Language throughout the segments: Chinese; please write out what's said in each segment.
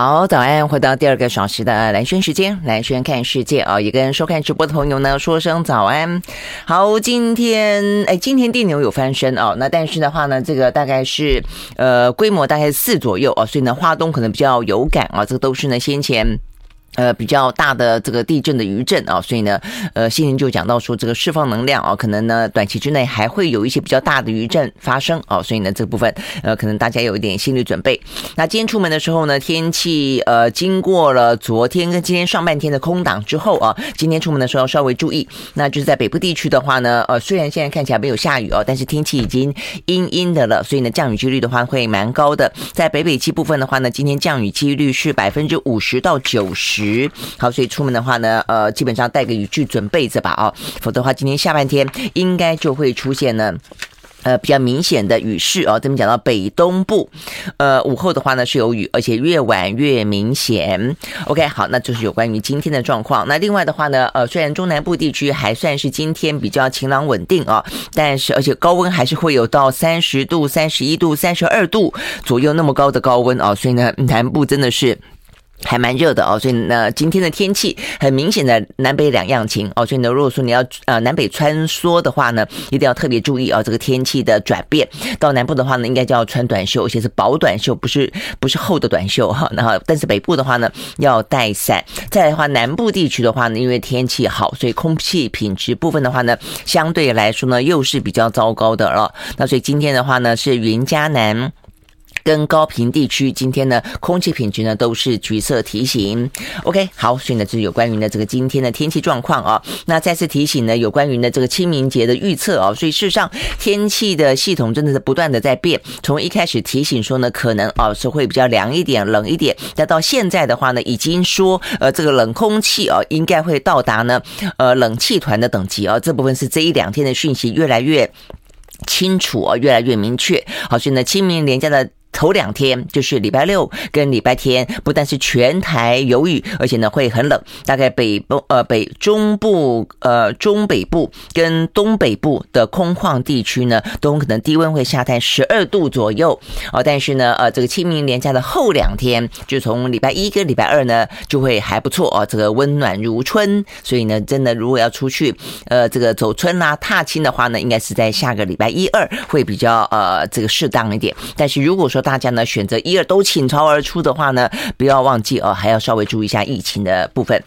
好，早安，回到第二个小时的蓝轩时间，蓝轩看世界啊，也跟收看直播的朋友呢说声早安。好，今天地牛有翻身哦，那但是的话呢，这个大概是规模大概4左右啊，所以呢，花东可能比较有感啊，这个都是呢先前。比较大的这个地震的余震啊，所以呢，先前就讲到说这个释放能量啊，可能呢短期之内还会有一些比较大的余震发生啊，所以呢这部分可能大家有一点心理准备。那今天出门的时候呢，天气经过了昨天跟今天上半天的空档之后啊，今天出门的时候要稍微注意。那就是在北部地区的话呢，虽然现在看起来没有下雨啊，但是天气已经阴阴的了，所以呢降雨几率的话会蛮高的。在北区部分的话呢，今天降雨几率是 50% 到 90%。好，所以出门的话呢，基本上带个雨具准备着吧啊，否则的话，今天下半天应该就会出现呢。比较明显的雨势哦，这边讲到北东部，午后的话呢是有雨，而且越晚越明显。OK， 好，那就是有关于今天的状况。那另外的话呢，虽然中南部地区还算是今天比较晴朗稳定哦，但是而且高温还是会有到30度、31度、32度左右那么高的高温哦，所以呢，南部真的是。还蛮热的哦，所以呢，今天的天气很明显的南北两样情哦，所以呢，如果说你要南北穿梭的话呢，一定要特别注意哦，这个天气的转变。到南部的话呢，应该就要穿短袖，而且是薄短袖，不是厚的短袖哈。然后，但是北部的话呢，要带伞。再来的话，南部地区的话呢，因为天气好，所以空气品质部分的话呢，相对来说呢，又是比较糟糕的了。那所以今天的话呢，是云嘉南。跟高屏地区今天呢空气品质呢都是橘色提醒。OK， 好，所以呢就是有关于呢这个今天的天气状况啊。那再次提醒呢有关于呢这个清明节的预测啊，所以事实上天气的系统真的是不断的在变。从一开始提醒说呢可能啊是会比较凉一点、冷一点，那到现在的话呢已经说这个冷空气啊应该会到达呢冷气团的等级啊，这部分是这一两天的讯息越来越清楚啊，越来越明确。好，所以呢清明连假的。头两天就是礼拜六跟礼拜天，不但是全台有雨，而且呢会很冷。大概中北部跟东北部的空旷地区呢，都可能低温会下探12度左右。但是呢这个清明连假的后两天，就从礼拜一跟礼拜二呢，就会还不错啊，这个温暖如春。所以呢，真的如果要出去这个走春啦、踏青的话呢，应该是在下个礼拜一二会比较这个适当一点。但是如果说大家呢选择一二都倾巢而出的话呢，不要忘记哦，还要稍微注意一下疫情的部分。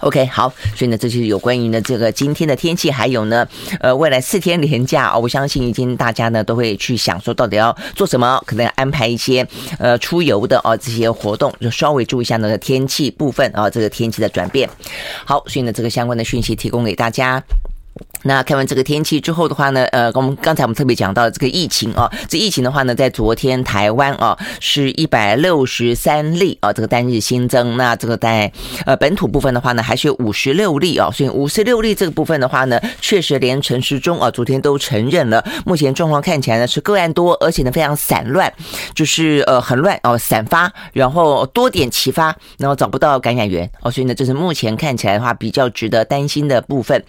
OK， 好，所以呢，这就是有关于呢这个今天的天气，还有呢，未来4天连假哦，我相信已经大家呢都会去想说到底要做什么，可能要安排一些出游的这些活动，就稍微注意一下那个天气部分啊，这个天气的转变。好，所以呢，这个相关的讯息提供给大家。那看完这个天气之后的话呢，刚才我们特别讲到这个疫情啊，这疫情的话呢，在昨天台湾啊是163例啊，这个单日新增。那这个在本土部分的话呢，还是有56例啊，所以56例这个部分的话呢，确实连陈时中啊昨天都承认了，目前状况看起来呢是个案多，而且呢非常散乱，就是很乱哦，散发，然后多点齐发，然后找不到感染源哦，所以呢这是目前看起来的话比较值得担心的部分。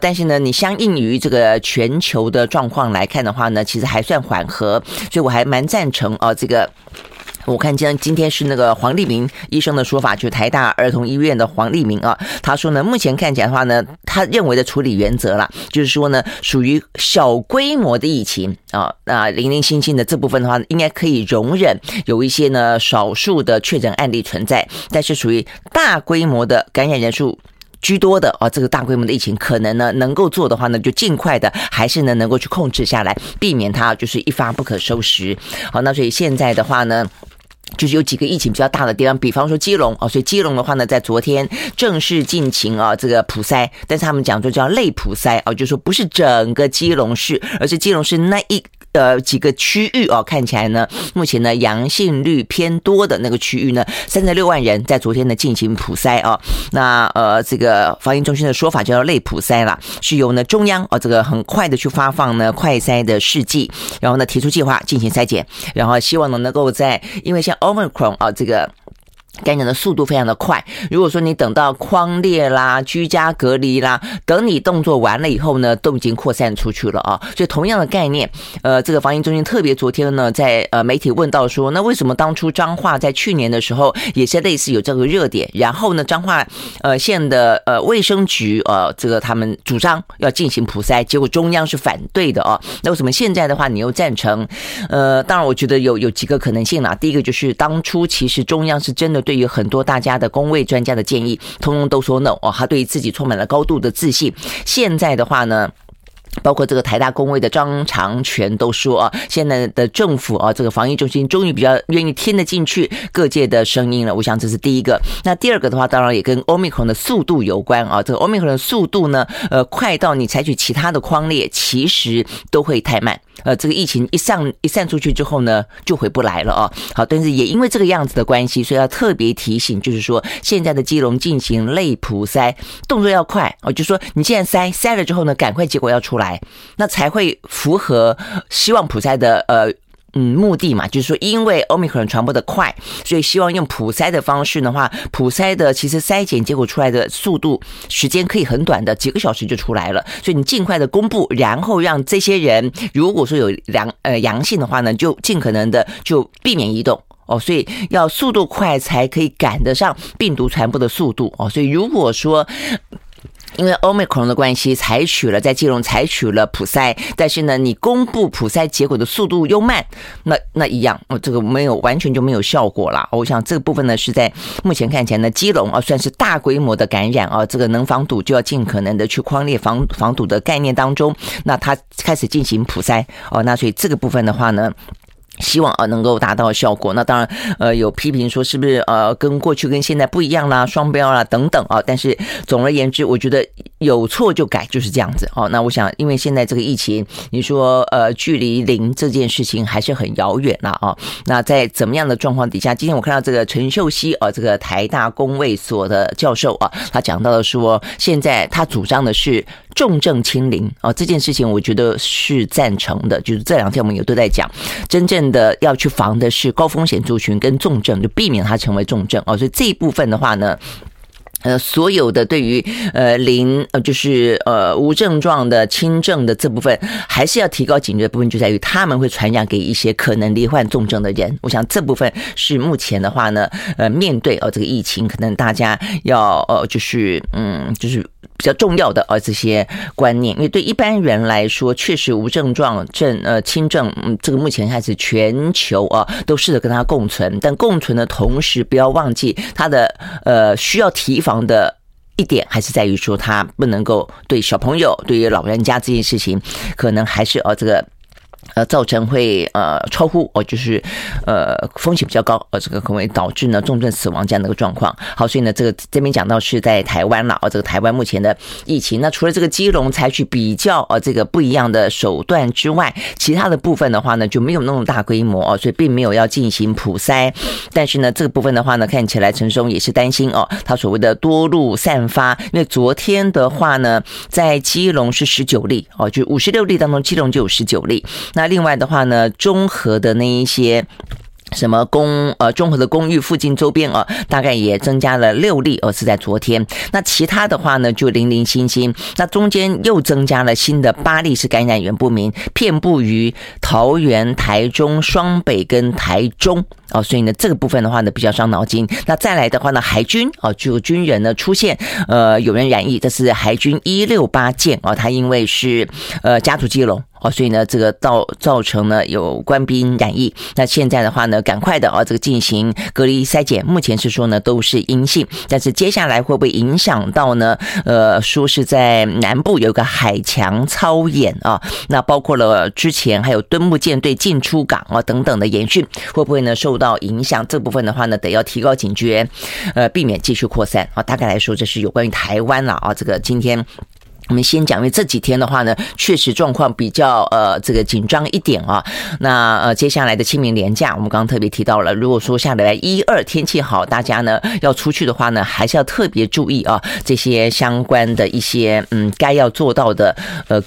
但是呢你。相应于这个全球的状况来看的话呢，其实还算缓和，所以我还蛮赞成啊这个。我看今天是那个黄立明医生的说法，就是台大儿童医院的黄立明啊，他说呢，目前看起来的话呢，他认为的处理原则啦，就是说呢，属于小规模的疫情啊，那零零星星的这部分的话，应该可以容忍有一些呢少数的确诊案例存在，但是属于大规模的感染人数。居多的这个大规模的疫情可能呢能够做的话呢就尽快的还是呢能够去控制下来，避免它就是一发不可收拾。好，那所以现在的话呢就是有几个疫情比较大的地方，比方说基隆所以基隆的话呢，在昨天正式进行这个普筛，但是他们讲就叫类普筛就是说不是整个基隆市，而是基隆市那一几个区域看起来呢，目前呢阳性率偏多的那个区域呢，36万人在昨天呢进行普筛那这个防疫中心的说法叫类普筛啦，是由呢中央这个很快的去发放呢快筛的试剂，然后呢提出计划进行筛检，然后希望呢能够在因为像Omicron这个。感染的速度非常的快，如果说你等到匡列啦、居家隔离啦，等你动作完了以后呢，都已经扩散出去了啊。所以同样的概念，这个防疫中心特别昨天呢，在媒体问到说，那为什么当初彰化在去年的时候也是类似有这个热点，然后呢，彰化县的卫生局这个他们主张要进行普筛，结果中央是反对的啊。那为什么现在的话你又赞成？当然我觉得有几个可能性啦。第一个就是当初其实中央是真的对于很多大家的公卫专家的建议通通都说 no， 他对于自己充满了高度的自信。现在的话呢，包括这个台大公卫的张长全都说现在的政府这个防疫中心终于比较愿意听得进去各界的声音了。我想这是第一个。那第二个的话，当然也跟 Omicron 的速度有关这个 Omicron 的速度呢，快到你采取其他的匡列其实都会太慢。这个疫情一散出去之后呢，就回不来了好，但是也因为这个样子的关系，所以要特别提醒，就是说现在的基隆进行类普筛，动作要快就是说你现在筛了之后呢，赶快结果要出来，那才会符合希望普筛的目的嘛，就是说因为 Omicron 传播的快，所以希望用普筛的方式的话，普筛的其实筛检结果出来的速度时间可以很短的，几个小时就出来了，所以你尽快的公布，然后让这些人如果说有阳性的话呢，就尽可能的就避免移动。所以要速度快才可以赶得上病毒传播的速度所以如果说因为 Omicron 的关系在基隆采取了普筛，但是呢你公布普筛结果的速度又慢，那一样这个没有完全就没有效果啦。我想这个部分呢是在目前看起来呢，基隆算是大规模的感染这个能防堵就要尽可能的去匡列防堵的概念当中，那它开始进行普筛那所以这个部分的话呢，希望能够达到效果。那当然有批评说是不是跟过去跟现在不一样啦，双标啦等等但是总而言之，我觉得有错就改，就是这样子那我想因为现在这个疫情，你说距离零这件事情还是很遥远啦那在怎么样的状况底下，今天我看到这个陈秀熙这个台大公卫所的教授他讲到了说，现在他主张的是重症清零这件事情我觉得是赞成的，就是这两天我们也都在讲，真正的要去防的是高风险族群跟重症，就避免它成为重症所以这一部分的话呢所有的对于零就是无症状的轻症的这部分，还是要提高警觉的部分，就在于他们会传染给一些可能罹患重症的人。我想这部分是目前的话呢面对这个疫情，可能大家要就是比较重要的这些观念。因为对一般人来说，确实无症状轻症这个目前开始全球都试着跟它共存，但共存的同时不要忘记它的需要提防的一点还是在于说，它不能够对小朋友对于老人家这件事情，可能还是这个造成会超乎就是风险比较高这个可能会导致呢重症死亡这样的一个状况。好，所以呢这边讲到是在台湾啦这个台湾目前的疫情，那除了这个基隆采取比较这个不一样的手段之外，其他的部分的话呢就没有那种大规模所以并没有要进行普筛。但是呢这个部分的话呢，看起来陈松也是担心他所谓的多路散发，因为昨天的话呢在基隆是19例就56例当中基隆就有19例。那另外的话呢，中和的那一些什么中和的公寓附近周边大概也增加了6例是在昨天。那其他的话呢就零零星星，那中间又增加了新的8例是感染源不明，遍布于桃园、台中、双北跟台中所以呢这个部分的话呢比较伤脑筋。那再来的话呢，海军就军人呢出现有人染疫，这是海军168舰他因为是家族基隆所以呢这个造成了有官兵染疫。那现在的话呢赶快的这个进行隔离筛检，目前是说呢都是阴性，但是接下来会不会影响到呢说是在南部有一个海强操演那包括了之前还有敦睦舰队进出港等等的演训，会不会呢受到影响，这部分的话呢得要提高警觉避免继续扩散大概来说这是有关于台湾啦这个今天我们先讲，因为这几天的话呢，确实状况比较这个紧张一点那接下来的清明连假，我们刚刚特别提到了，如果说下礼拜1、2天气好，大家呢要出去的话呢，还是要特别注意这些相关的一些该要做到的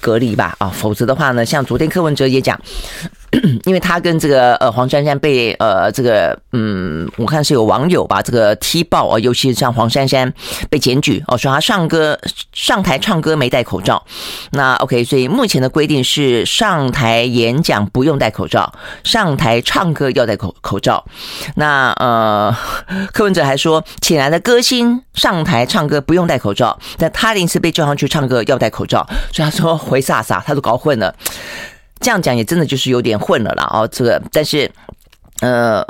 隔离吧否则的话呢，像昨天柯文哲也讲，因为他跟这个黄珊珊被这个我看是有网友把这个踢爆尤其是像黄珊珊被检举说他上台唱歌没戴口罩。那 OK， 所以目前的规定是上台演讲不用戴口罩，上台唱歌要戴口罩。那柯文哲还说请来的歌星上台唱歌不用戴口罩，但他临时被叫上去唱歌要戴口罩，所以他说回撒撒他都搞混了。这样讲也真的就是有点混了啦这个但是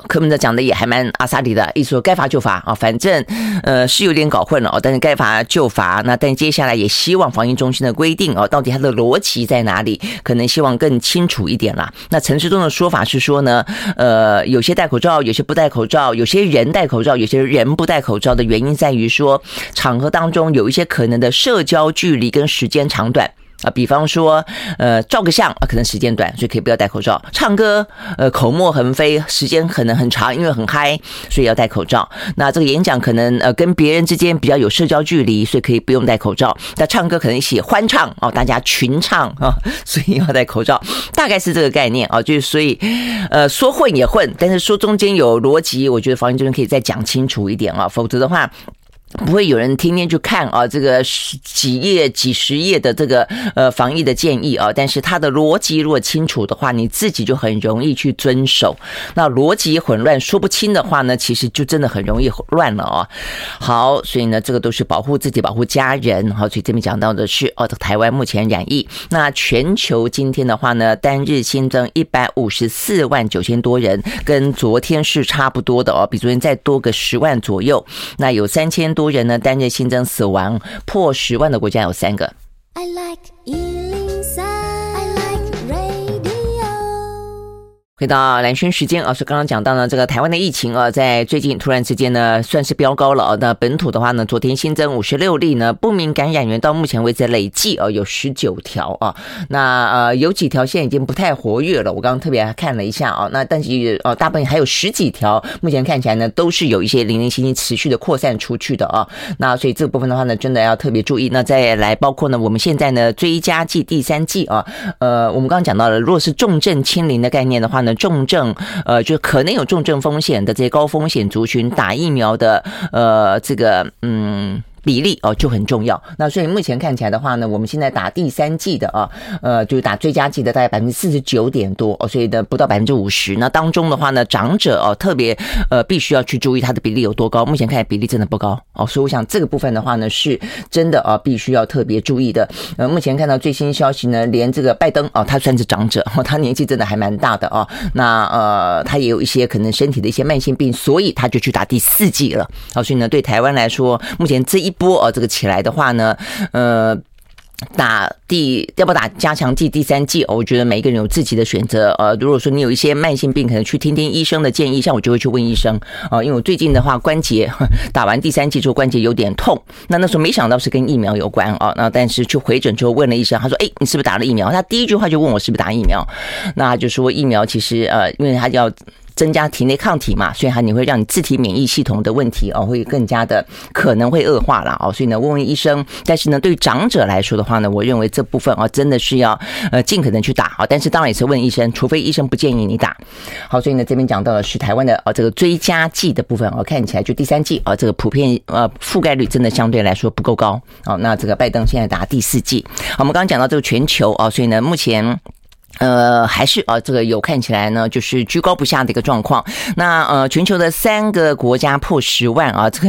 柯文哲讲的也还蛮阿萨里的，意思说该罚就罚反正是有点搞混了但是该罚就罚。那但接下来也希望防疫中心的规定到底它的逻辑在哪里，可能希望更清楚一点啦。那陈时中的说法是说呢，有些戴口罩，有些不戴口罩，有些人戴口罩，有些人不戴口罩的原因在于说，场合当中有一些可能的社交距离跟时间长短。比方说照个相可能时间短，所以可以不要戴口罩。唱歌口沫横飞，时间可能很长，因为很嗨，所以要戴口罩。那这个演讲可能跟别人之间比较有社交距离，所以可以不用戴口罩。那唱歌可能一起欢唱大家群唱所以要戴口罩。大概是这个概念就是所以说混也混，但是说中间有逻辑，我觉得防疫中心可以再讲清楚一点否则的话不会有人天天去看这个几页几十页的这个防疫的建议但是它的逻辑如果清楚的话，你自己就很容易去遵守。那逻辑混乱说不清的话呢，其实就真的很容易乱了好，所以呢，这个都是保护自己、保护家人。好，所以这边讲到的是台湾目前染疫。那全球今天的话呢，单日新增154万9千多人，跟昨天是差不多的比昨天再多个10万左右。那有3000多人呢，单日新增死亡破10万的国家有3个。I like inside, I like radio. 回到蓝轩时间是刚刚讲到呢，这个台湾的疫情在最近突然之间呢，算是飙高了那本土的话呢，昨天新增56例呢，不明感染源到目前为止累计有19条那有几条现在已经不太活跃了，我刚刚特别看了一下那但是大部分还有10几条，目前看起来呢都是有一些零零星星持续的扩散出去的那所以这个部分的话呢，真的要特别注意。那再来包括呢，我们现在呢追加剂第3剂我们刚刚讲到了，如果是重症清零的概念的话呢，重症就可能有重症风险的这些高风险族群打疫苗的这个比例就很重要。那所以目前看起来的话呢，我们现在打第3剂的就是打追加剂的大概 49.多%所以呢不到 50%。 那当中的话呢，长者特别必须要去注意它的比例有多高，目前看起来比例真的不高所以我想这个部分的话呢，是真的必须要特别注意的。目前看到最新消息呢，连这个拜登他算是长者他年纪真的还蛮大的那他也有一些可能身体的一些慢性病，所以他就去打第4剂了所以呢，对台湾来说，目前这一波这个起来的话呢，要不要打加强剂第3剂我觉得每一个人有自己的选择如果说你有一些慢性病，可能去听听医生的建议，像我就会去问医生因为我最近的话关节打完第3剂之后关节有点痛，那时候没想到是跟疫苗有关那但是去回诊之后问了医生，他说你是不是打了疫苗，他第一句话就问我是不是打疫苗，那他就说疫苗其实因为他要增加体内抗体嘛，所以你会让你自体免疫系统的问题会更加的可能会恶化了所以呢问问医生。但是呢对于长者来说的话呢，我认为这部分真的是要尽可能去打但是当然也是问医生，除非医生不建议你打。好，所以呢这边讲到的是台湾的这个追加剂的部分看起来就第3剂这个普遍覆盖率真的相对来说不够高那这个拜登现在打第4剂。好，我们刚刚讲到这个全球所以呢目前还是这个有看起来呢，就是居高不下的一个状况。那全球的3个国家破10万这个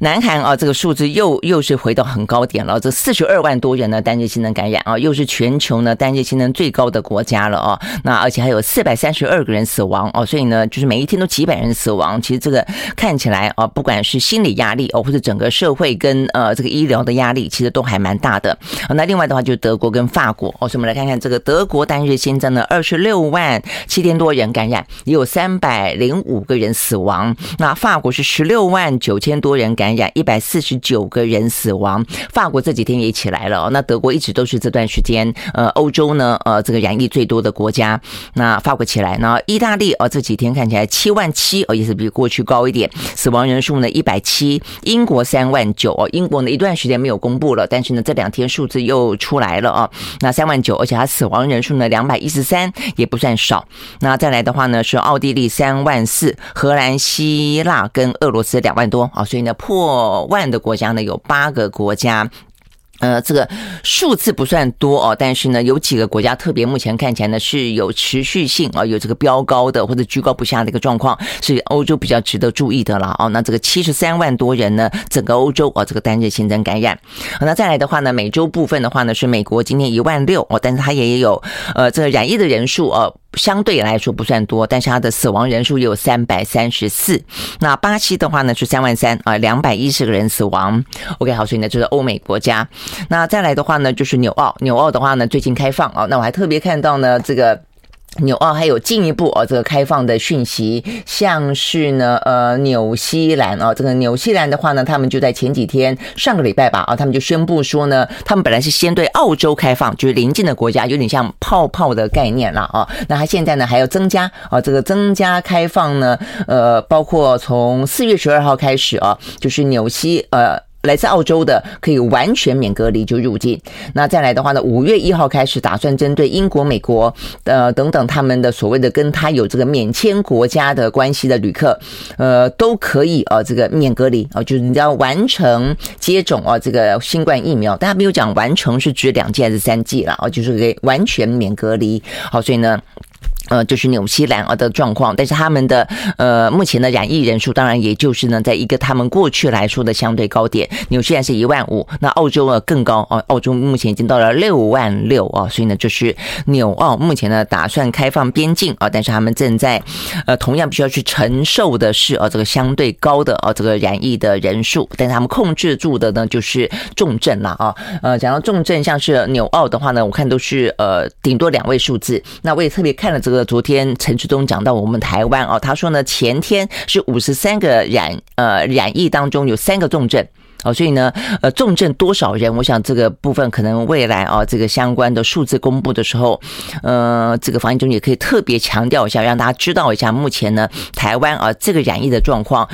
南韩这个数字又是回到很高点了。这42万多人呢单日新增感染又是全球呢单日新增最高的国家了那而且还有432个人死亡所以呢就是每一天都几百人死亡。其实这个看起来不管是心理压力或是整个社会跟这个医疗的压力，其实都还蛮大的。那另外的话就是德国跟法国所以我们来看看这个德国单日新增了26万7千多人感染，也有305个人死亡。那法国是16万9千多人感染，149个人死亡。法国这几天也起来了那德国一直都是这段时间欧洲呢这个染疫最多的国家。那法国起来呢，意大利这几天看起来7万7也是比过去高一点，死亡人数呢170，英国3万9英国呢一段时间没有公布了，但是呢这2天数字又出来了那3万9而且它死亡人数呢213，也不算少。那再来的话呢，是奥地利34000，荷兰、希腊跟俄罗斯2万多啊，所以呢，破万的国家呢有8个国家。这个数字不算多哦，但是呢，有几个国家特别目前看起来呢是有持续性啊、哦，有这个飙高的或者居高不下的一个状况，是欧洲比较值得注意的了哦。那这个73万多人呢，整个欧洲哦，这个单日新增感染。那再来的话呢，美洲部分的话呢，是美国今天16000哦，但是它也有这个染疫的人数哦。相对来说不算多，但是它的死亡人数也有334。那巴西的话呢是33000啊，210个人死亡。OK， 好，所以呢就是欧美国家。那再来的话呢就是纽澳的话呢最近开放啊，那我还特别看到呢这个。纽澳还有进一步哦，这个开放的讯息，像是呢，纽西兰哦，这个纽西兰的话呢，他们就在前几天，上个礼拜吧啊、哦，他们就宣布说呢，他们本来是先对澳洲开放，就是邻近的国家，有点像泡泡的概念啦啊、哦。那他现在呢还要增加啊、哦，这个增加开放呢，包括从4月12号开始啊、哦，就是来自澳洲的可以完全免隔离就入境。那再来的话呢 ,5 月1号开始打算针对英国、美国等等他们的所谓的跟他有这个免签国家的关系的旅客都可以这个免隔离就是你要完成接种这个新冠疫苗。但他没有讲完成是指2剂还是3剂啦就是可以完全免隔离。好，所以呢就是纽西兰的状况，但是他们的目前的染疫人数当然也就是呢，在一个他们过去来说的相对高点，纽西兰是15000，那澳洲更高啊，澳洲目前已经到了66000啊，所以呢，就是纽澳目前呢打算开放边境啊，但是他们正在同样必须要去承受的是这个相对高的这个染疫的人数，但是他们控制住的呢就是重症啦啊，讲到重症，像是纽澳的话呢，我看都是顶多2位数字，那我也特别看了这个。昨天陈志忠讲到我们台湾哦，他说呢前天是53个染疫当中有3个重症。哦，所以呢，重症多少人？我想这个部分可能未来啊，这个相关的数字公布的时候，这个防疫中也可以特别强调一下，让大家知道一下，目前呢，台湾啊这个染疫的状况，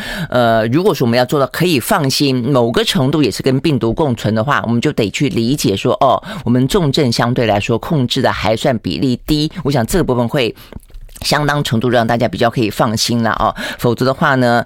如果说我们要做到可以放心，某个程度也是跟病毒共存的话，我们就得去理解说，哦，我们重症相对来说控制的还算比例低，我想这个部分会。相当程度让大家比较可以放心了啊，否则的话呢，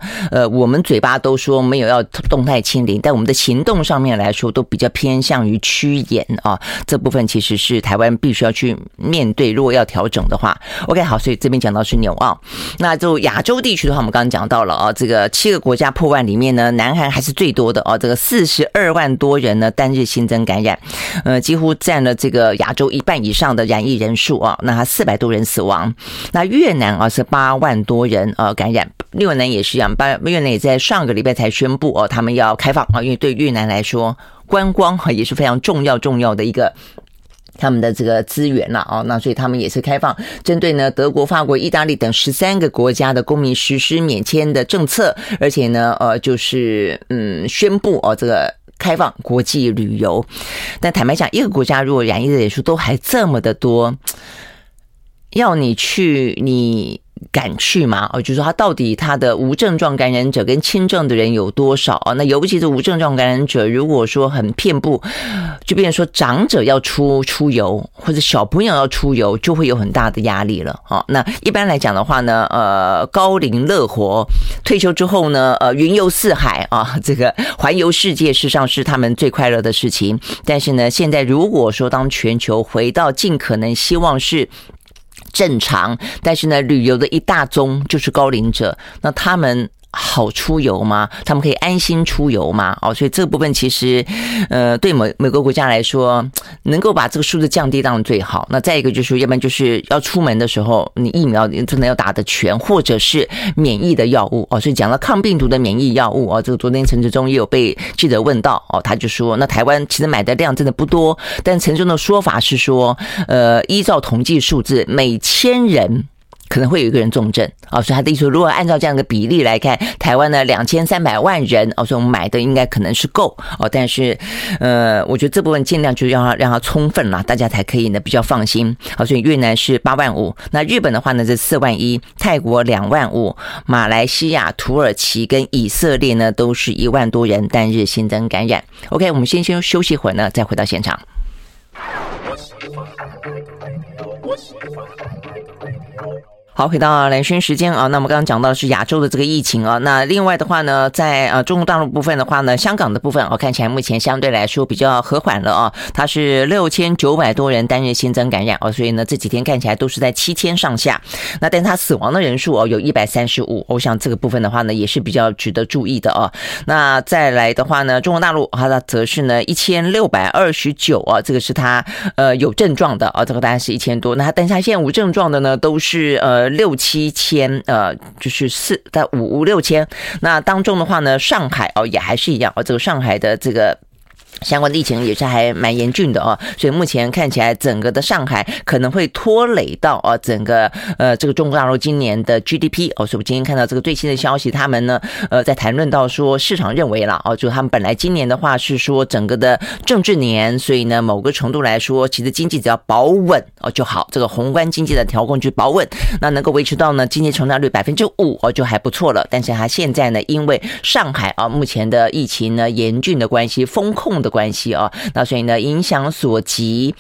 我们嘴巴都说没有要动态清零，但我们的行动上面来说都比较偏向于趋严啊，这部分其实是台湾必须要去面对，如果要调整的话 ，OK 好，所以这边讲到是纽澳，那就亚洲地区的话，我们刚刚讲到了啊，这个7个国家破万里面呢，南韩还是最多的啊，这个42万多人呢单日新增感染，几乎占了这个亚洲1半以上的染疫人数啊，那它400多人死亡，那。越南是8万多人感染，越南也是一样，越南也在上个礼拜才宣布哦，他们要开放啊，因为对越南来说，观光也是非常重要的一个。他们的这个资源啦啊，那所以他们也是开放，针对呢德国、法国、意大利等13个国家的公民实施免签的政策，而且呢就是宣布哦这个。开放国际旅游，但坦白讲，一个国家如果染疫的人数都还这么的多。要你去，你敢去吗？就是说他到底他的无症状感染者跟轻症的人有多少啊？那尤其是无症状感染者，如果说很遍布，就变成说长者要出游或者小朋友要出游，就会有很大的压力了啊。那一般来讲的话呢，高龄乐活退休之后呢，云游四海啊，这个环游世界事实上是他们最快乐的事情。但是呢，现在如果说当全球回到尽可能希望是。正常，但是呢，旅游的一大宗就是高龄者，那他们好出游吗？他们可以安心出游吗？哦，所以这个部分其实，对每个国家来说，能够把这个数字降低当然最好。那再一个就是，要不然就是要出门的时候，你疫苗真的要打得全，或者是免疫的药物哦。所以讲到抗病毒的免疫药物哦，这个昨天陈志忠也有被记者问到哦，他就说，那台湾其实买的量真的不多，但陈志忠的说法是说，依照统计数字，每1000人。可能会有一个人重症啊，所以他的意思，如果按照这样的比例来看，台湾呢2300万人哦，所以我们买的应该可能是够哦，但是我觉得这部分尽量就让它充分啦，大家才可以呢比较放心。好，所以越南是8万5，那日本的话呢是4万1，泰国2万5，马来西亚、土耳其跟以色列呢都是1万多人单日新增感染。OK， 我们先休息一会儿呢，再回到现场。好，回到蓝轩时间啊，那我们刚刚讲到的是亚洲的这个疫情啊，那另外的话呢，在中国大陆部分的话呢，香港的部分看起来目前相对来说比较和缓了啊，它是6900多人单日新增感染啊，所以呢这几天看起来都是在7000上下，那但它死亡的人数有135，我想这个部分的话呢也是比较值得注意的啊。那再来的话呢，中国大陆它则是呢1629啊，这个是它有症状的啊，这个大概是1000多，那但是它现在无症状的呢都是6-7千，就是5-6千。那当中的话呢，上海也还是一样这个上海的这个相关的疫情也是还蛮严峻的所以目前看起来整个的上海可能会拖累到整个这个中国大陆今年的 GDP 所以我今天看到这个最新的消息，他们呢在谈论到说市场认为啦就他们本来今年的话是说整个的政治年，所以呢某个程度来说其实经济只要保稳就好，这个宏观经济的调控就保稳，那能够维持到呢经济成长率 5% 就还不错了，但是他现在呢因为上海目前的疫情呢严峻的关系，风控的关系那所以呢影响所及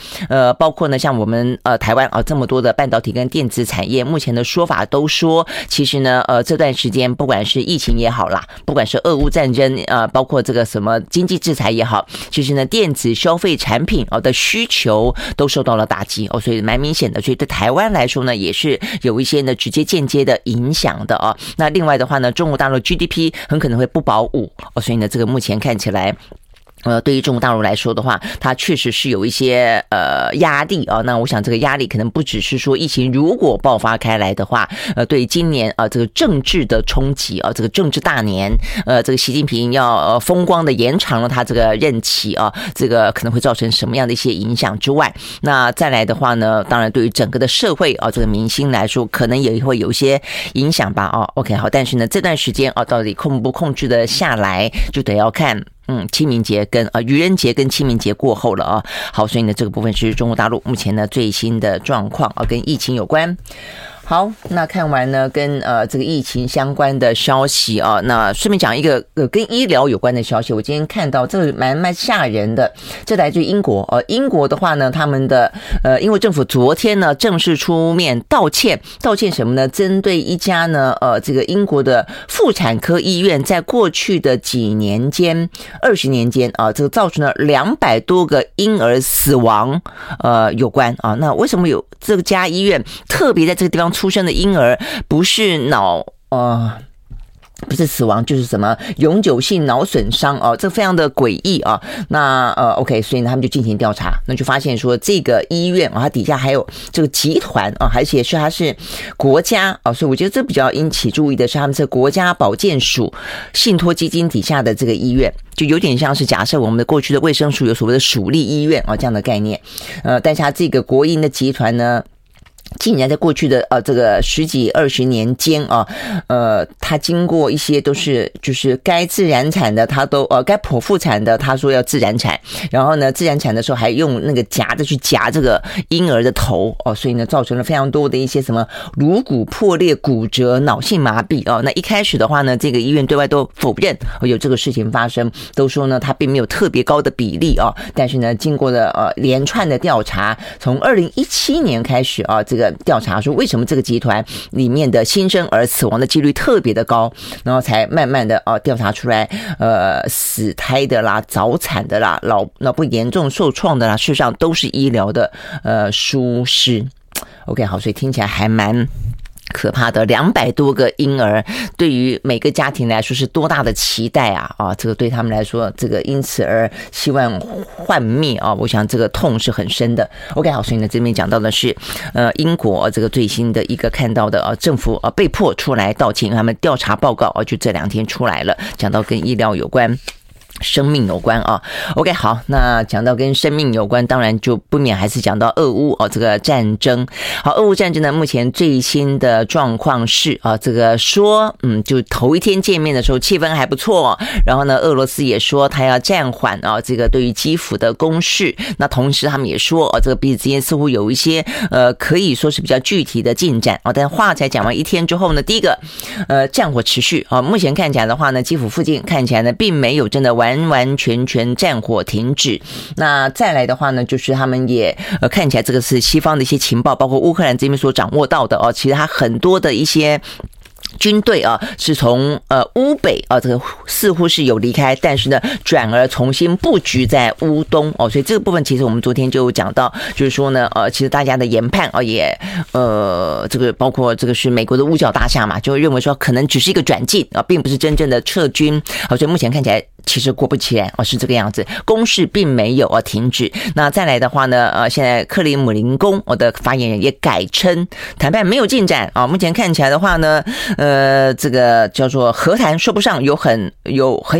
包括呢像我们台湾这么多的半导体跟电子产业，目前的说法都说其实呢这段时间不管是疫情也好啦，不管是俄乌战争包括这个什么经济制裁也好，其实呢电子消费产品的需求都受到了打击所以蛮明显的，所以对台湾来说呢也是有一些呢直接间接的影响的那另外的话呢，中国大陆 GDP 很可能会不保五所以呢这个目前看起来对于中国大陆来说的话，它确实是有一些压力那我想这个压力可能不只是说疫情如果爆发开来的话，对于今年这个政治的冲击这个政治大年这个习近平要风光的延长了他这个任期这个可能会造成什么样的一些影响之外，那再来的话呢，当然对于整个的社会这个民心来说，可能也会有一些影响吧OK 好，但是呢这段时间到底控不控制的下来，就得要看。清明节跟愚人节跟清明节过后了好，所以呢这个部分是中国大陆目前呢最新的状况跟疫情有关。好，那看完呢跟这个疫情相关的消息那顺便讲一个跟医疗有关的消息，我今天看到这个蛮吓人的，这来自英国英国的话呢，他们的英国政府昨天呢正式出面道歉什么呢？针对一家呢这个英国的妇产科医院在过去的几年间20年间这个造成了200多个婴儿死亡有关那为什么有这家医院特别在这个地方出生的婴儿不是不是死亡就是什么永久性脑损伤这非常的诡异那OK， 所以呢他们就进行调查，那就发现说这个医院它底下还有这个集团而且是它是国家所以我觉得这比较引起注意的是，他们是国家保健署信托基金底下的这个医院，就有点像是假设我们的过去的卫生署有所谓的属立医院这样的概念但是它这个国营的集团呢，近年在过去的这个10几20年间他经过一些都是就是该自然产的他都该剖腹产的他说要自然产，然后呢自然产的时候还用那个夹子去夹这个婴儿的头所以呢造成了非常多的一些什么颅骨破裂、骨折、脑性麻痹那一开始的话呢，这个医院对外都否认有这个事情发生，都说呢他并没有特别高的比例但是呢经过了连串的调查，从2017年开始这个调查说为什么这个集团里面的新生儿死亡的几率特别的高，然后才慢慢的调查出来死胎的啦、早产的啦、脑部严重受创的啦，事实上都是医疗的疏失。OK， 好，所以听起来还蛮可怕的，200多个婴儿对于每个家庭来说是多大的期待啊这个对他们来说，这个因此而希望幻灭我想这个痛是很深的。OK， 好，所以呢这边讲到的是英国这个最新的一个看到的政府被迫出来道歉，因为他们调查报告就这2天出来了，讲到跟医疗有关、生命有关OK， 好，那讲到跟生命有关，当然就不免还是讲到俄乌这个战争。好，俄乌战争呢，目前最新的状况是这个说就头一天见面的时候气氛还不错然后呢俄罗斯也说他要暂缓这个对于基辅的攻势，那同时他们也说这个彼此之间似乎有一些可以说是比较具体的进展但话才讲完1天之后呢，第一个战火持续目前看起来的话呢，基辅附近看起来呢并没有真的完完完全全战火停止。那再来的话呢，就是他们也看起来这个是西方的一些情报，包括乌克兰这边所掌握到的哦，其实它很多的一些军队啊，是从乌北啊，这个似乎是有离开，但是呢，转而重新布局在乌东哦，所以这个部分其实我们昨天就讲到，就是说呢，其实大家的研判啊，也这个包括这个是美国的五角大厦嘛，就会认为说可能只是一个转进啊，并不是真正的撤军啊，所以目前看起来。其实果不其然是这个样子，攻势并没有停止。那再来的话呢，现在克里姆林宫我的发言人也改称谈判没有进展啊。目前看起来的话呢，这个叫做和谈说不上有很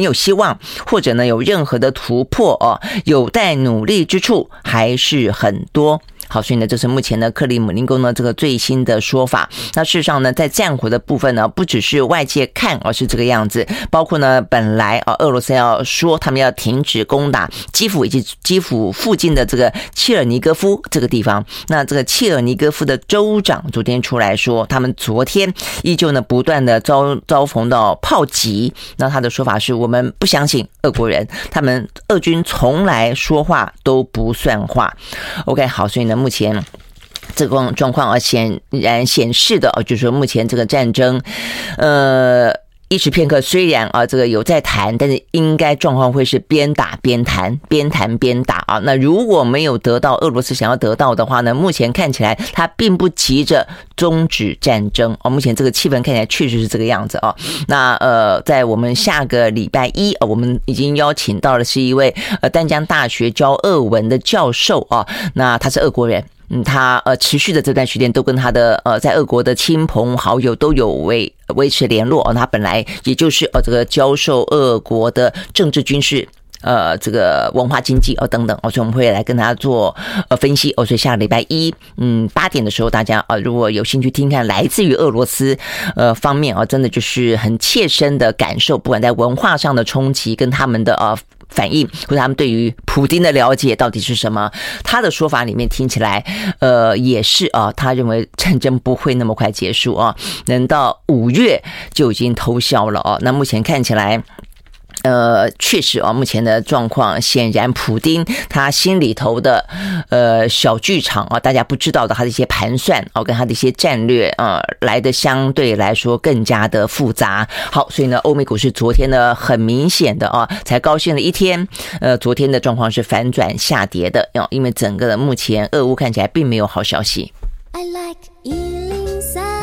有希望，或者呢有任何的突破哦，有待努力之处还是很多。好，所以呢，这是目前的克里姆林宫呢这个最新的说法。那事实上呢，在战火的部分呢，不只是外界看而是这个样子，包括呢本来俄罗斯要说他们要停止攻打基辅以及基辅附近的这个切尔尼戈夫这个地方。那这个切尔尼戈夫的州长昨天出来说，他们昨天依旧呢不断的遭逢到炮击。那他的说法是，我们不相信俄国人，他们俄军从来说话都不算话。OK， 好，所以呢。目前这个状况显然显示的就是目前这个战争一时片刻虽然这个有在谈，但是应该状况会是边打边谈，边谈边打啊。那如果没有得到俄罗斯想要得到的话呢，目前看起来他并不急着终止战争目前这个气氛看起来确实是这个样子啊。那在我们下个礼拜一我们已经邀请到的是一位丹江大学教俄文的教授啊，那他是俄国人。他持续的这段时间都跟他的在俄国的亲朋好友都有维持联络他本来也就是这个教授俄国的政治军事这个文化经济等等所以我们会来跟他做分析所以下个礼拜一8点的时候大家如果有兴趣听看来自于俄罗斯方面真的就是很切身的感受，不管在文化上的冲击跟他们的反应，或者他们对于普丁的了解到底是什么？他的说法里面听起来，也是他认为战争不会那么快结束能到5月就已经偷笑了那目前看起来。确实目前的状况显然普丁他心里头的小剧场大家不知道的他的一些盘算跟他的一些战略来的相对来说更加的复杂。好，所以呢欧美股市昨天呢很明显的才高兴了一天昨天的状况是反转下跌的因为整个的目前俄乌看起来并没有好消息。I like inside.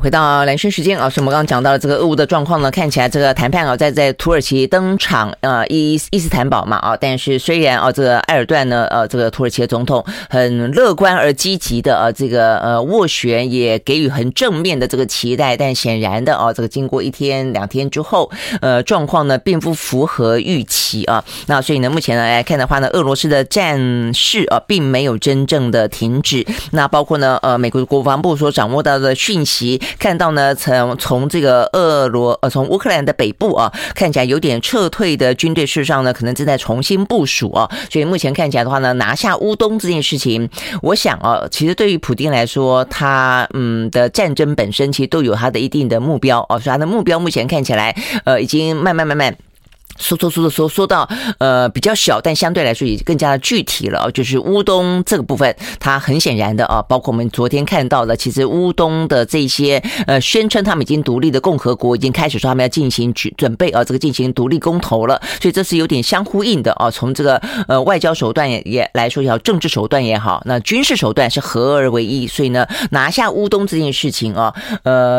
回到蓝轩时间所以我们刚刚讲到了这个俄乌的状况呢，看起来这个谈判在土耳其登场伊斯坦堡嘛但是虽然这个埃尔段呢这个土耳其的总统很乐观而积极的这个斡旋也给予很正面的这个期待，但显然的这个经过一天两天之后状况呢并不符合预期那所以呢目前来看的话呢，俄罗斯的战事并没有真正的停止。那包括呢美国国防部所掌握到的讯息看到呢，从这个从乌克兰的北部看起来有点撤退的军队，事实上呢，可能正在重新部署所以目前看起来的话呢，拿下乌东这件事情，我想其实对于普丁来说，他的战争本身其实都有他的一定的目标所以他的目标目前看起来已经慢慢。说到比较小，但相对来说也更加的具体了就是乌东这个部分，它很显然的包括我们昨天看到的，其实乌东的这些宣称他们已经独立的共和国已经开始说他们要进行准备这个进行独立公投了，所以这是有点相呼应的从这个外交手段也来说也好，政治手段也好，那军事手段是合而为一，所以呢拿下乌东这件事情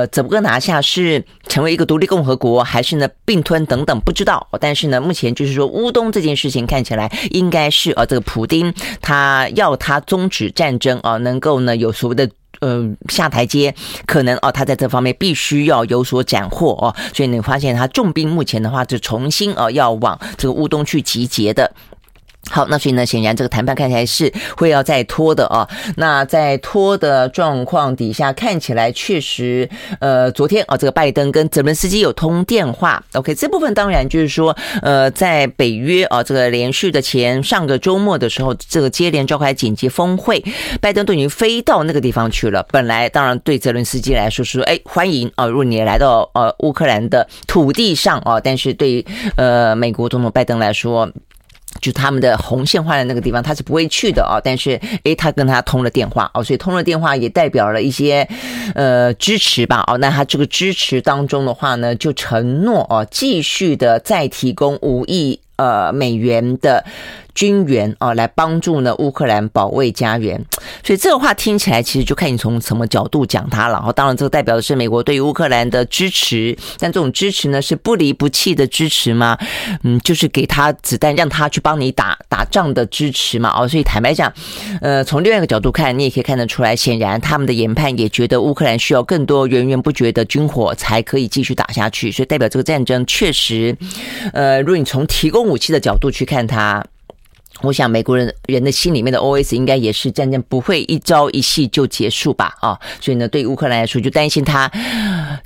怎么个拿下，是成为一个独立共和国，还是呢并吞等等不知道但是呢，目前就是说乌东这件事情看起来应该是这个普丁他要他终止战争能够呢有所谓的下台阶，可能他在这方面必须要有所斩获所以你发现他重兵目前的话就重新要往这个乌东去集结的。好，那所以呢，显然这个谈判看起来是会要再拖的啊。那在拖的状况底下，看起来确实，昨天啊，这个拜登跟泽伦斯基有通电话。OK， 这部分当然就是说，在北约啊，这个连续的上个周末的时候，这个接连召开紧急峰会，拜登都已经飞到那个地方去了。本来当然对泽伦斯基来说是说，欢迎啊，如果你来到乌克兰的土地上啊，但是对美国总统拜登来说。就他们的红线画的那个地方他是不会去的啊，但是他跟他通了电话啊，所以通了电话也代表了一些支持吧啊，那他这个支持当中的话呢，就承诺啊继续的再提供5亿美元的军援啊，来帮助呢乌克兰保卫家园。所以这个话听起来其实就看你从什么角度讲它了。当然这个代表的是美国对于乌克兰的支持，但这种支持呢是不离不弃的支持吗？就是给他子弹让他去帮你打仗的支持嘛。哦，所以坦白讲，从另外一个角度看，你也可以看得出来，显然他们的研判也觉得乌克兰需要更多源源不绝的军火才可以继续打下去。所以代表这个战争确实，如果你从提供武器的角度去看它，我想美国人的心里面的 OS 应该也是战争不会一朝一夕就结束吧啊，所以呢对乌克兰来说就担心他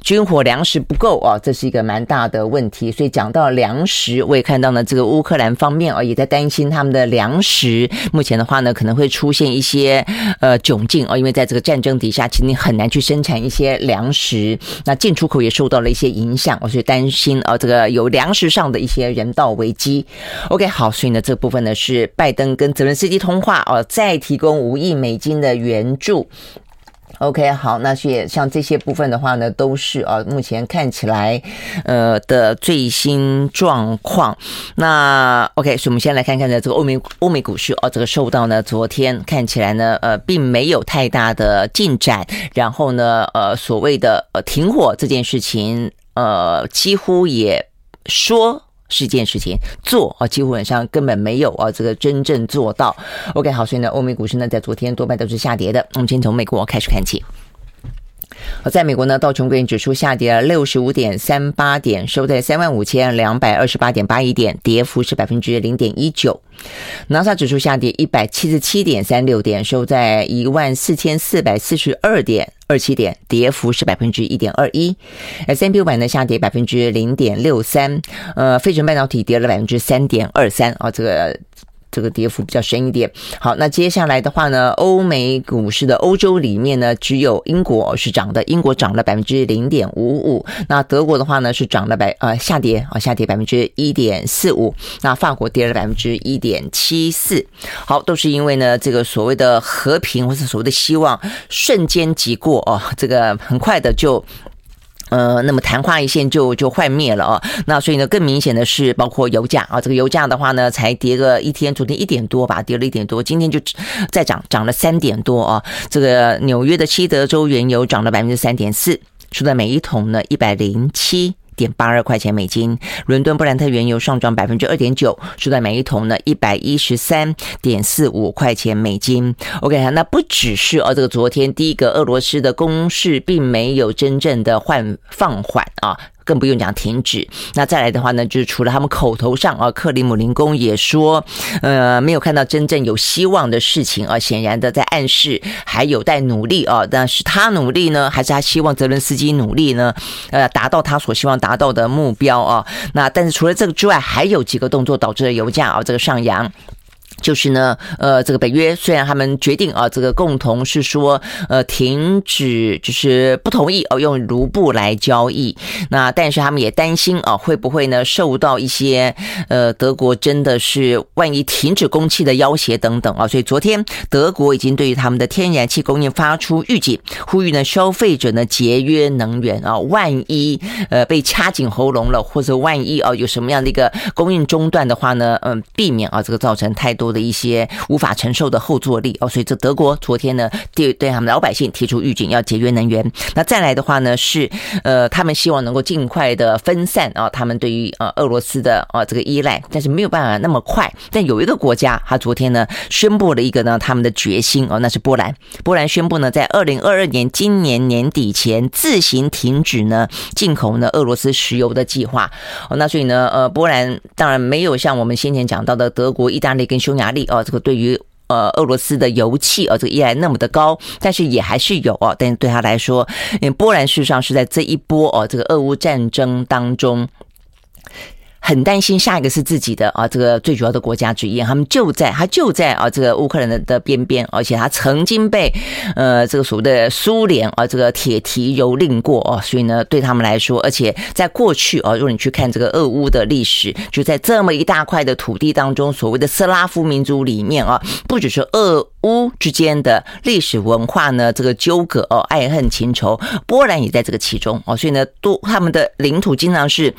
军火粮食不够啊，这是一个蛮大的问题。所以讲到粮食，我也看到呢这个乌克兰方面啊也在担心他们的粮食目前的话呢可能会出现一些窘境啊，因为在这个战争底下其实你很难去生产一些粮食，那进出口也受到了一些影响，所以担心这个有粮食上的一些人道危机。 OK， 好，所以呢这部分呢是拜登跟泽连斯基通话啊，再提供5亿美金的援助。OK， 好，那也像这些部分的话呢，都是啊，目前看起来的最新状况。那 OK， 所以我们先来看看呢这个欧美股市啊，这个受到呢昨天看起来呢并没有太大的进展，然后呢所谓的停火这件事情几乎也说。是一件事情做啊，几乎本上根本没有啊，这个真正做到。OK， 好，所以呢，欧美股市呢在昨天多半都是下跌的。我们先从美国开始看起。在美国呢，道琼工业指数下跌了 65.38 点，收在 35,228.81 点，跌幅是 0.19%。 纳斯达克指数下跌 177.36 点，收在 14,442 点。27点，跌幅是 1.21%。 S&P 500呢下跌 0.63%， 费城半导体跌了 3.23%， 这个跌幅比较深一点。好，那接下来的话呢，欧美股市的欧洲里面呢，只有英国是涨的，英国涨了 0.55%。 那德国的话呢是涨了下跌 1.45%， 那法国跌了 1.74%。 好，都是因为呢这个所谓的和平或是所谓的希望瞬间即过哦，这个很快的就那么昙花一现就幻灭了啊。那所以呢，更明显的是包括油价啊，这个油价的话呢，才跌个一天，昨天1点多吧，跌了1点多，今天就再涨了3点多啊。这个纽约的西德州原油涨了 3.4%， 出的每一桶呢107.82块钱美金，伦敦布兰特原油上涨 2.9%， 收在每一桶呢 113.45 块钱美金。 OK， 那不只是这个昨天第一个俄罗斯的攻势并没有真正的放缓啊，更不用讲停止。那再来的话呢，就是除了他们口头上啊，克里姆林宫也说，没有看到真正有希望的事情啊，显然的在暗示还有待努力啊。但是他努力呢，还是他希望泽伦斯基努力呢？达到他所希望达到的目标啊。那但是除了这个之外，还有几个动作导致了油价啊这个上扬。就是呢，这个北约虽然他们决定啊，这个共同是说，停止，就是不同意用卢布来交易。那但是他们也担心啊，会不会呢受到一些德国真的是万一停止供气的要挟等等啊。所以昨天德国已经对于他们的天然气供应发出预警，呼吁呢消费者呢节约能源啊，万一被掐紧喉咙了，或者万一有什么样的一个供应中断的话呢，避免这个造成太多的一些无法承受的后坐力哦，所以这德国昨天呢对他们老百姓提出预警，要节约能源。那再来的话呢是他们希望能够尽快的分散啊他们对于俄罗斯的这个依赖，但是没有办法那么快。但有一个国家，他昨天呢宣布了一个呢他们的决心哦，那是波兰。波兰宣布呢在2022年今年年底前自行停止呢进口呢俄罗斯石油的计划哦，那所以呢波兰当然没有像我们先前讲到的德国、意大利跟匈牙利哦，这个对于俄罗斯的油气这个依赖那么的高，但是也还是有但是对他来说，波兰事实上是在这一波这个俄乌战争当中，很担心下一个是自己的这个最主要的国家之一，他们就在这个乌克兰的边边，而且他曾经被这个所谓的苏联这个铁蹄蹂躏过所以呢对他们来说，而且在过去如果你去看这个俄乌的历史，就在这么一大块的土地当中，所谓的斯拉夫民族里面不只是俄乌之间的历史文化呢这个纠葛爱恨情仇，波兰也在这个其中所以呢他们的领土经常是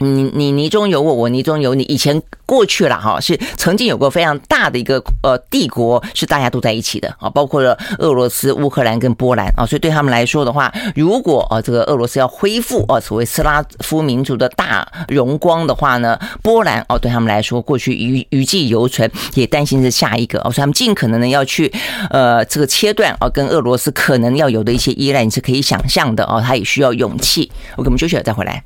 你泥中有我，我泥中有你。以前过去了是曾经有过非常大的一个帝国，是大家都在一起的包括了俄罗斯、乌克兰跟波兰所以对他们来说的话，如果这个俄罗斯要恢复所谓斯拉夫民族的大荣光的话呢，波兰对他们来说过去余悸犹存，也担心是下一个所以他们尽可能呢要去这个切断跟俄罗斯可能要有的一些依赖，你是可以想象的他也需要勇气。我给我们休息了再回来。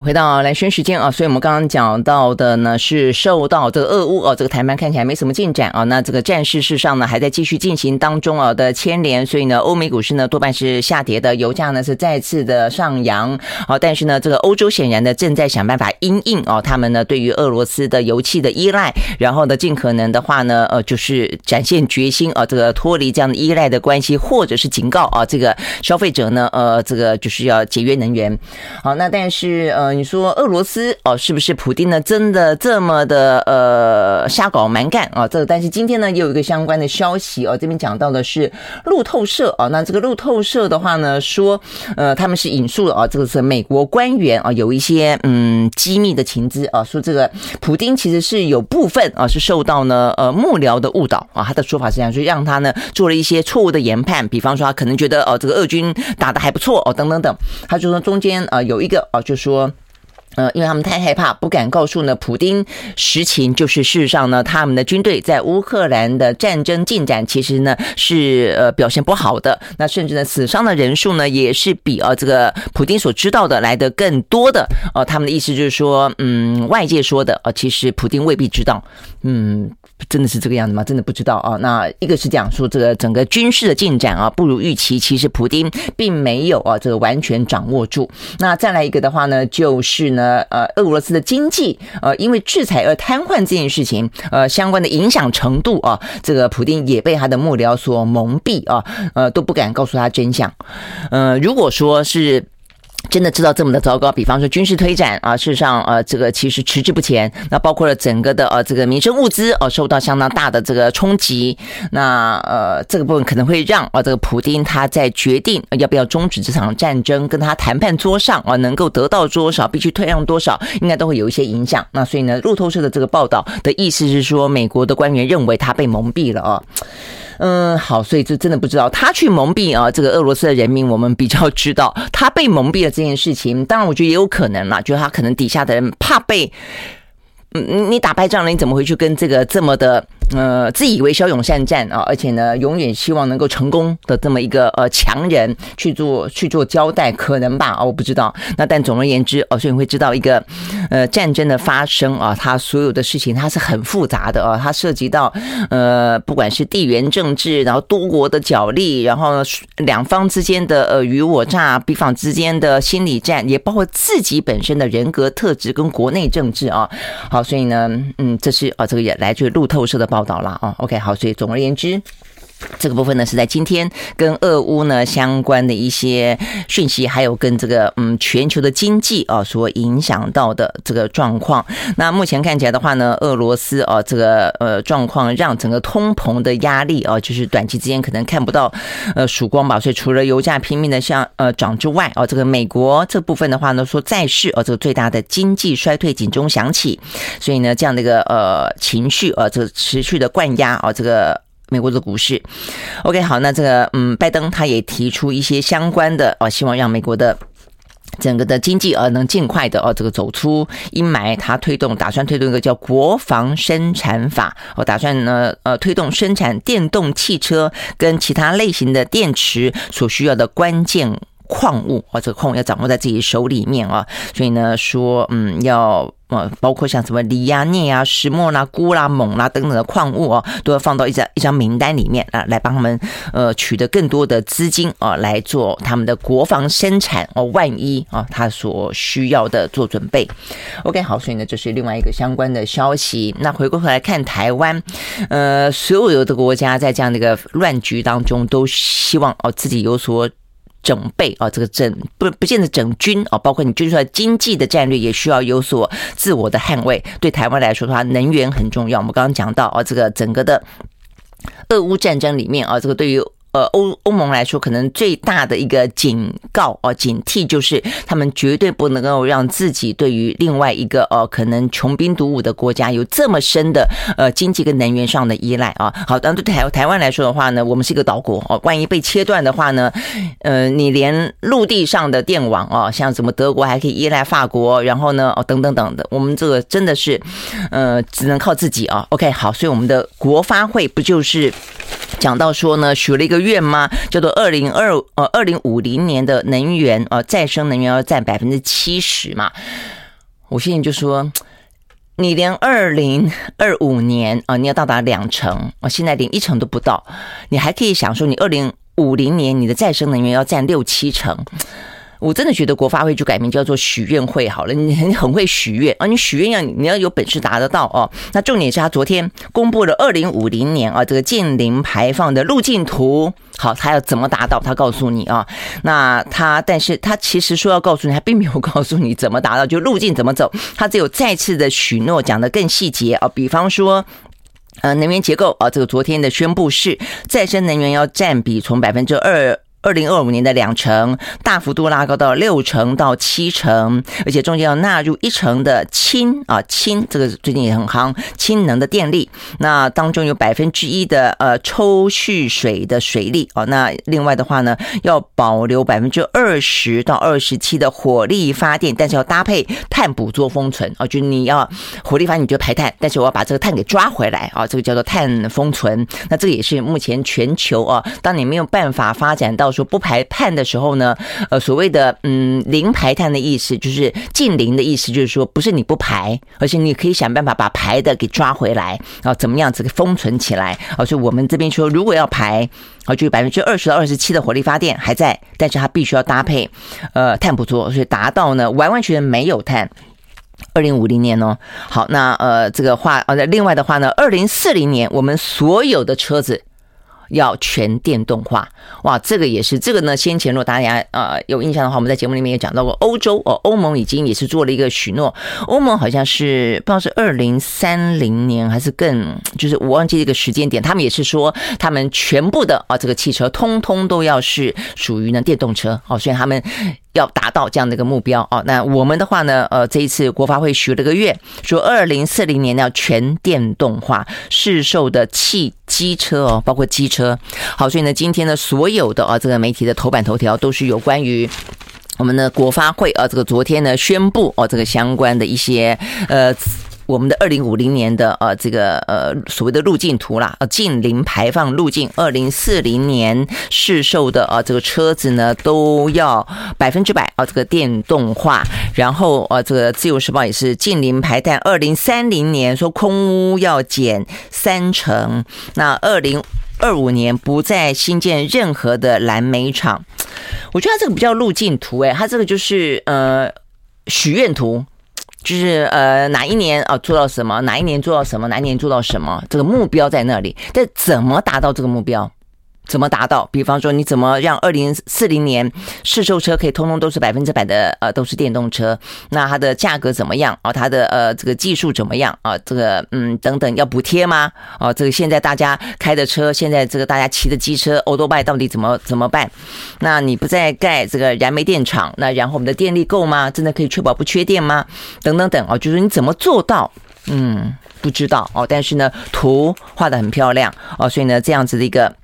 回到蓝轩时间所以我们刚刚讲到的呢是受到这个俄乌这个谈判看起来没什么进展那这个战事事实上呢还在继续进行当中的牵连，所以呢欧美股市呢多半是下跌的，油价呢是再次的上扬但是呢这个欧洲显然呢正在想办法因应他们呢对于俄罗斯的油气的依赖，然后呢尽可能的话呢就是展现决心这个脱离这样的依赖的关系，或者是警告这个消费者呢这个就是要节约能源。好，那但是你说俄罗斯是不是普丁呢真的这么的瞎搞蛮干这但是今天呢也有一个相关的消息这边讲到的是路透社那这个路透社的话呢说他们是引述了这个是美国官员有一些机密的情资说这个普丁其实是有部分是受到呢幕僚的误导他的说法是这样，就让他呢做了一些错误的研判，比方说他可能觉得这个俄军打得还不错等等等，他就说中间有一个就说因为他们太害怕不敢告诉呢普丁实情，就是事实上呢他们的军队在乌克兰的战争进展其实呢是表现不好的，那甚至呢死伤的人数呢也是比这个普丁所知道的来得更多的他们的意思就是说外界说的其实普丁未必知道真的是这个样子吗？真的不知道那一个是讲说这个整个军事的进展不如预期，其实普丁并没有这个完全掌握住。那再来一个的话呢就是呢俄罗斯的经济因为制裁而瘫痪这件事情相关的影响程度这个普丁也被他的幕僚所蒙蔽都不敢告诉他真相。如果说是真的知道这么的糟糕，比方说军事推展事实上这个其实迟滞不前，那包括了整个的这个民生物资受到相当大的这个冲击，那这个部分可能会让这个普丁他在决定要不要终止这场战争，跟他谈判桌上能够得到多少，必须退让多少，应该都会有一些影响。那所以呢，路透社的这个报道的意思是说，美国的官员认为他被蒙蔽了好，所以就真的不知道他去蒙蔽这个俄罗斯的人民，我们比较知道他被蒙蔽了这件事情。当然我觉得也有可能啦，就是他可能底下的人怕被你打败仗了，你怎么回去跟这个这么的自以为骁勇善战而且呢永远希望能够成功的这么一个强人去做交代，可能吧我不知道。那但总而言之所以你会知道一个战争的发生它所有的事情它是很复杂的它涉及到不管是地缘政治，然后多国的角力，然后两方之间的与我诈，彼方之间的心理战，也包括自己本身的人格特质跟国内政治好，所以呢这是这个也来自路透社的报道啦OK， 好，所以总而言之这个部分呢是在今天跟俄乌呢相关的一些讯息，还有跟这个全球的经济啊所影响到的这个状况。那目前看起来的话呢，俄罗斯啊这个状况让整个通膨的压力啊就是短期之间可能看不到曙光吧。所以除了油价拼命的像涨之外啊，这个美国这部分的话呢说债市啊这个最大的经济衰退警钟响起，所以呢这样的一个情绪啊这个持续的灌压啊这个美国的股市。 OK， 好，那这个拜登他也提出一些相关的希望让美国的整个的经济能尽快的这个走出阴霾，他打算推动一个叫国防生产法，打算呢推动生产电动汽车跟其他类型的电池所需要的关键矿物，这个矿物要掌握在自己手里面啊，所以呢说要包括像什么锂啊、镍啊、石墨啦、钴啦、锰啦等等的矿物哦，都要放到一张名单里面啊，来帮他们取得更多的资金啊，来做他们的国防生产哦，万一啊他所需要的做准备。OK， 好，所以呢这是另外一个相关的消息。那回过头来看台湾，所有的国家在这样的一个乱局当中，都希望哦自己有所整备啊，这个不见得整军啊，包括你军事的经济的战略也需要有所自我的捍卫。对台湾来说的话，能源很重要。我们刚刚讲到啊，这个整个的俄乌战争里面啊，这个对于欧盟来说，可能最大的一个警告啊、警惕就是，他们绝对不能够让自己对于另外一个可能穷兵黩武的国家有这么深的经济跟能源上的依赖啊。好，当然对台湾来说的话呢，我们是一个岛国哦，万一被切断的话呢，你连陆地上的电网啊，像什么德国还可以依赖法国，然后呢等等等的，我们这个真的是只能靠自己啊。OK， 好，所以我们的国发会不就是讲到说呢，许了一个愿吗？叫做2050年的能源再生能源要占 70% 嘛。我现在就说，你连2025年你要到达20%，现在连1%都不到，你还可以想说你2050年你的再生能源要占6-7%。我真的觉得国发会就改名叫做许愿会好了，你很会许愿啊！你许愿你要有本事达得到哦。那重点是他昨天公布了2050年啊这个净零排放的路径图，好，他要怎么达到？他告诉你啊，那但是他其实说要告诉你，他并没有告诉你怎么达到，就路径怎么走，他只有再次的许诺，讲得更细节啊，比方说。能源结构啊，这个昨天的宣布是再生能源要占比从2025年的2%大幅度拉高到6%到7%，而且中间要纳入1%的氢，这个最近也很夯，氢能的电力。那当中有1%的抽蓄水的水力哦。那另外的话呢，要保留20%到27%的火力发电，但是要搭配碳捕捉封存哦，就是你要火力发电你就排碳，但是我要把这个碳给抓回来啊，这个叫做碳封存。那这个也是目前全球啊，当你没有办法发展到说不排碳的时候呢，所谓的零排碳的意思就是近零的意思，就是说不是你不排，而是你可以想办法把排的给抓回来，然后怎么样子给封存起来啊。所以我们这边说，如果要排啊，就是20%到27%的火力发电还在，但是它必须要搭配碳捕捉，所以达到呢完完全全没有碳。2050年哦，好，那这个话另外的话呢，2040年我们所有的车子要全电动化，哇，这个也是，这个呢，先前如果大家有印象的话，我们在节目里面也讲到过，欧洲哦，欧盟已经也是做了一个许诺，欧盟好像是不知道是2030年还是更，就是我忘记这个时间点，他们也是说他们全部的这个汽车通通都要是属于呢电动车哦，所以他们要达到这样的一个目标哦。那我们的话呢，这一次国发会许了个愿，说2040年要全电动化，市售的机车哦，包括机车。好，所以呢，今天呢，所有的这个媒体的头版头条都是有关于我们的国发会这个昨天呢宣布这个相关的一些我们的2050年的这个所谓的路径图啦，近零排放路径，2040年市售的这个车子呢都要100%这个电动化，然后这个自由时报也是近零排碳，2030年说空污要减30%，那2025年不再新建任何的燃煤厂。我觉得它这个不叫路径图它这个就是许愿图。就是哪一年做到什么，哪一年做到什么，这个目标在那里，但怎么达到这个目标怎么达到？比方说你怎么让2040年市售车可以通通都是100%的都是电动车，那它的价格怎么样啊？它的这个技术怎么样啊？这个等等要补贴吗？啊，这个现在大家开的车，现在这个大家骑的机车 Autobike 到底怎么办？那你不再盖这个燃煤电厂，那然后我们的电力够吗？真的可以确保不缺电吗？等等等啊，就是你怎么做到？不知道哦，但是呢图画得很漂亮哦，所以呢这样子的一个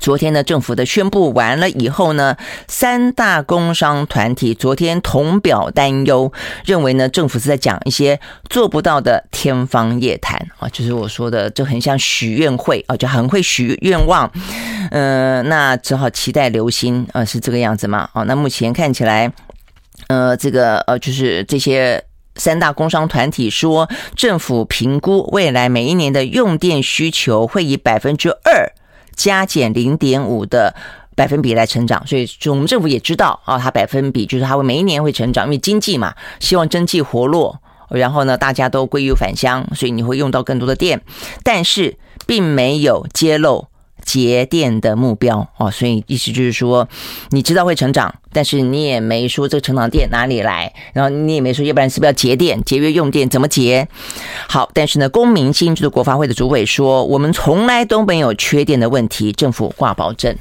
昨天呢政府的宣布完了以后呢，三大工商团体昨天同表担忧，认为呢政府是在讲一些做不到的天方夜谭啊，就是我说的就很像许愿会啊，就很会许愿望，那只好期待留心啊，是这个样子嘛啊，那目前看起来这个就是这些三大工商团体说，政府评估未来每一年的用电需求会以 2% 加减 0.5 的百分比来成长，所以我们政府也知道啊，它百分比就是它会每一年会成长，因为经济嘛，希望经济活络，然后呢大家都归于返乡，所以你会用到更多的电，但是并没有揭露节电的目标哦，所以意思就是说你知道会成长，但是你也没说这个成长电哪里来，然后你也没说要不然是不是要节电节约用电怎么节好，但是呢公民新制的国发会的主委说，我们从来都没有缺电的问题，政府挂保证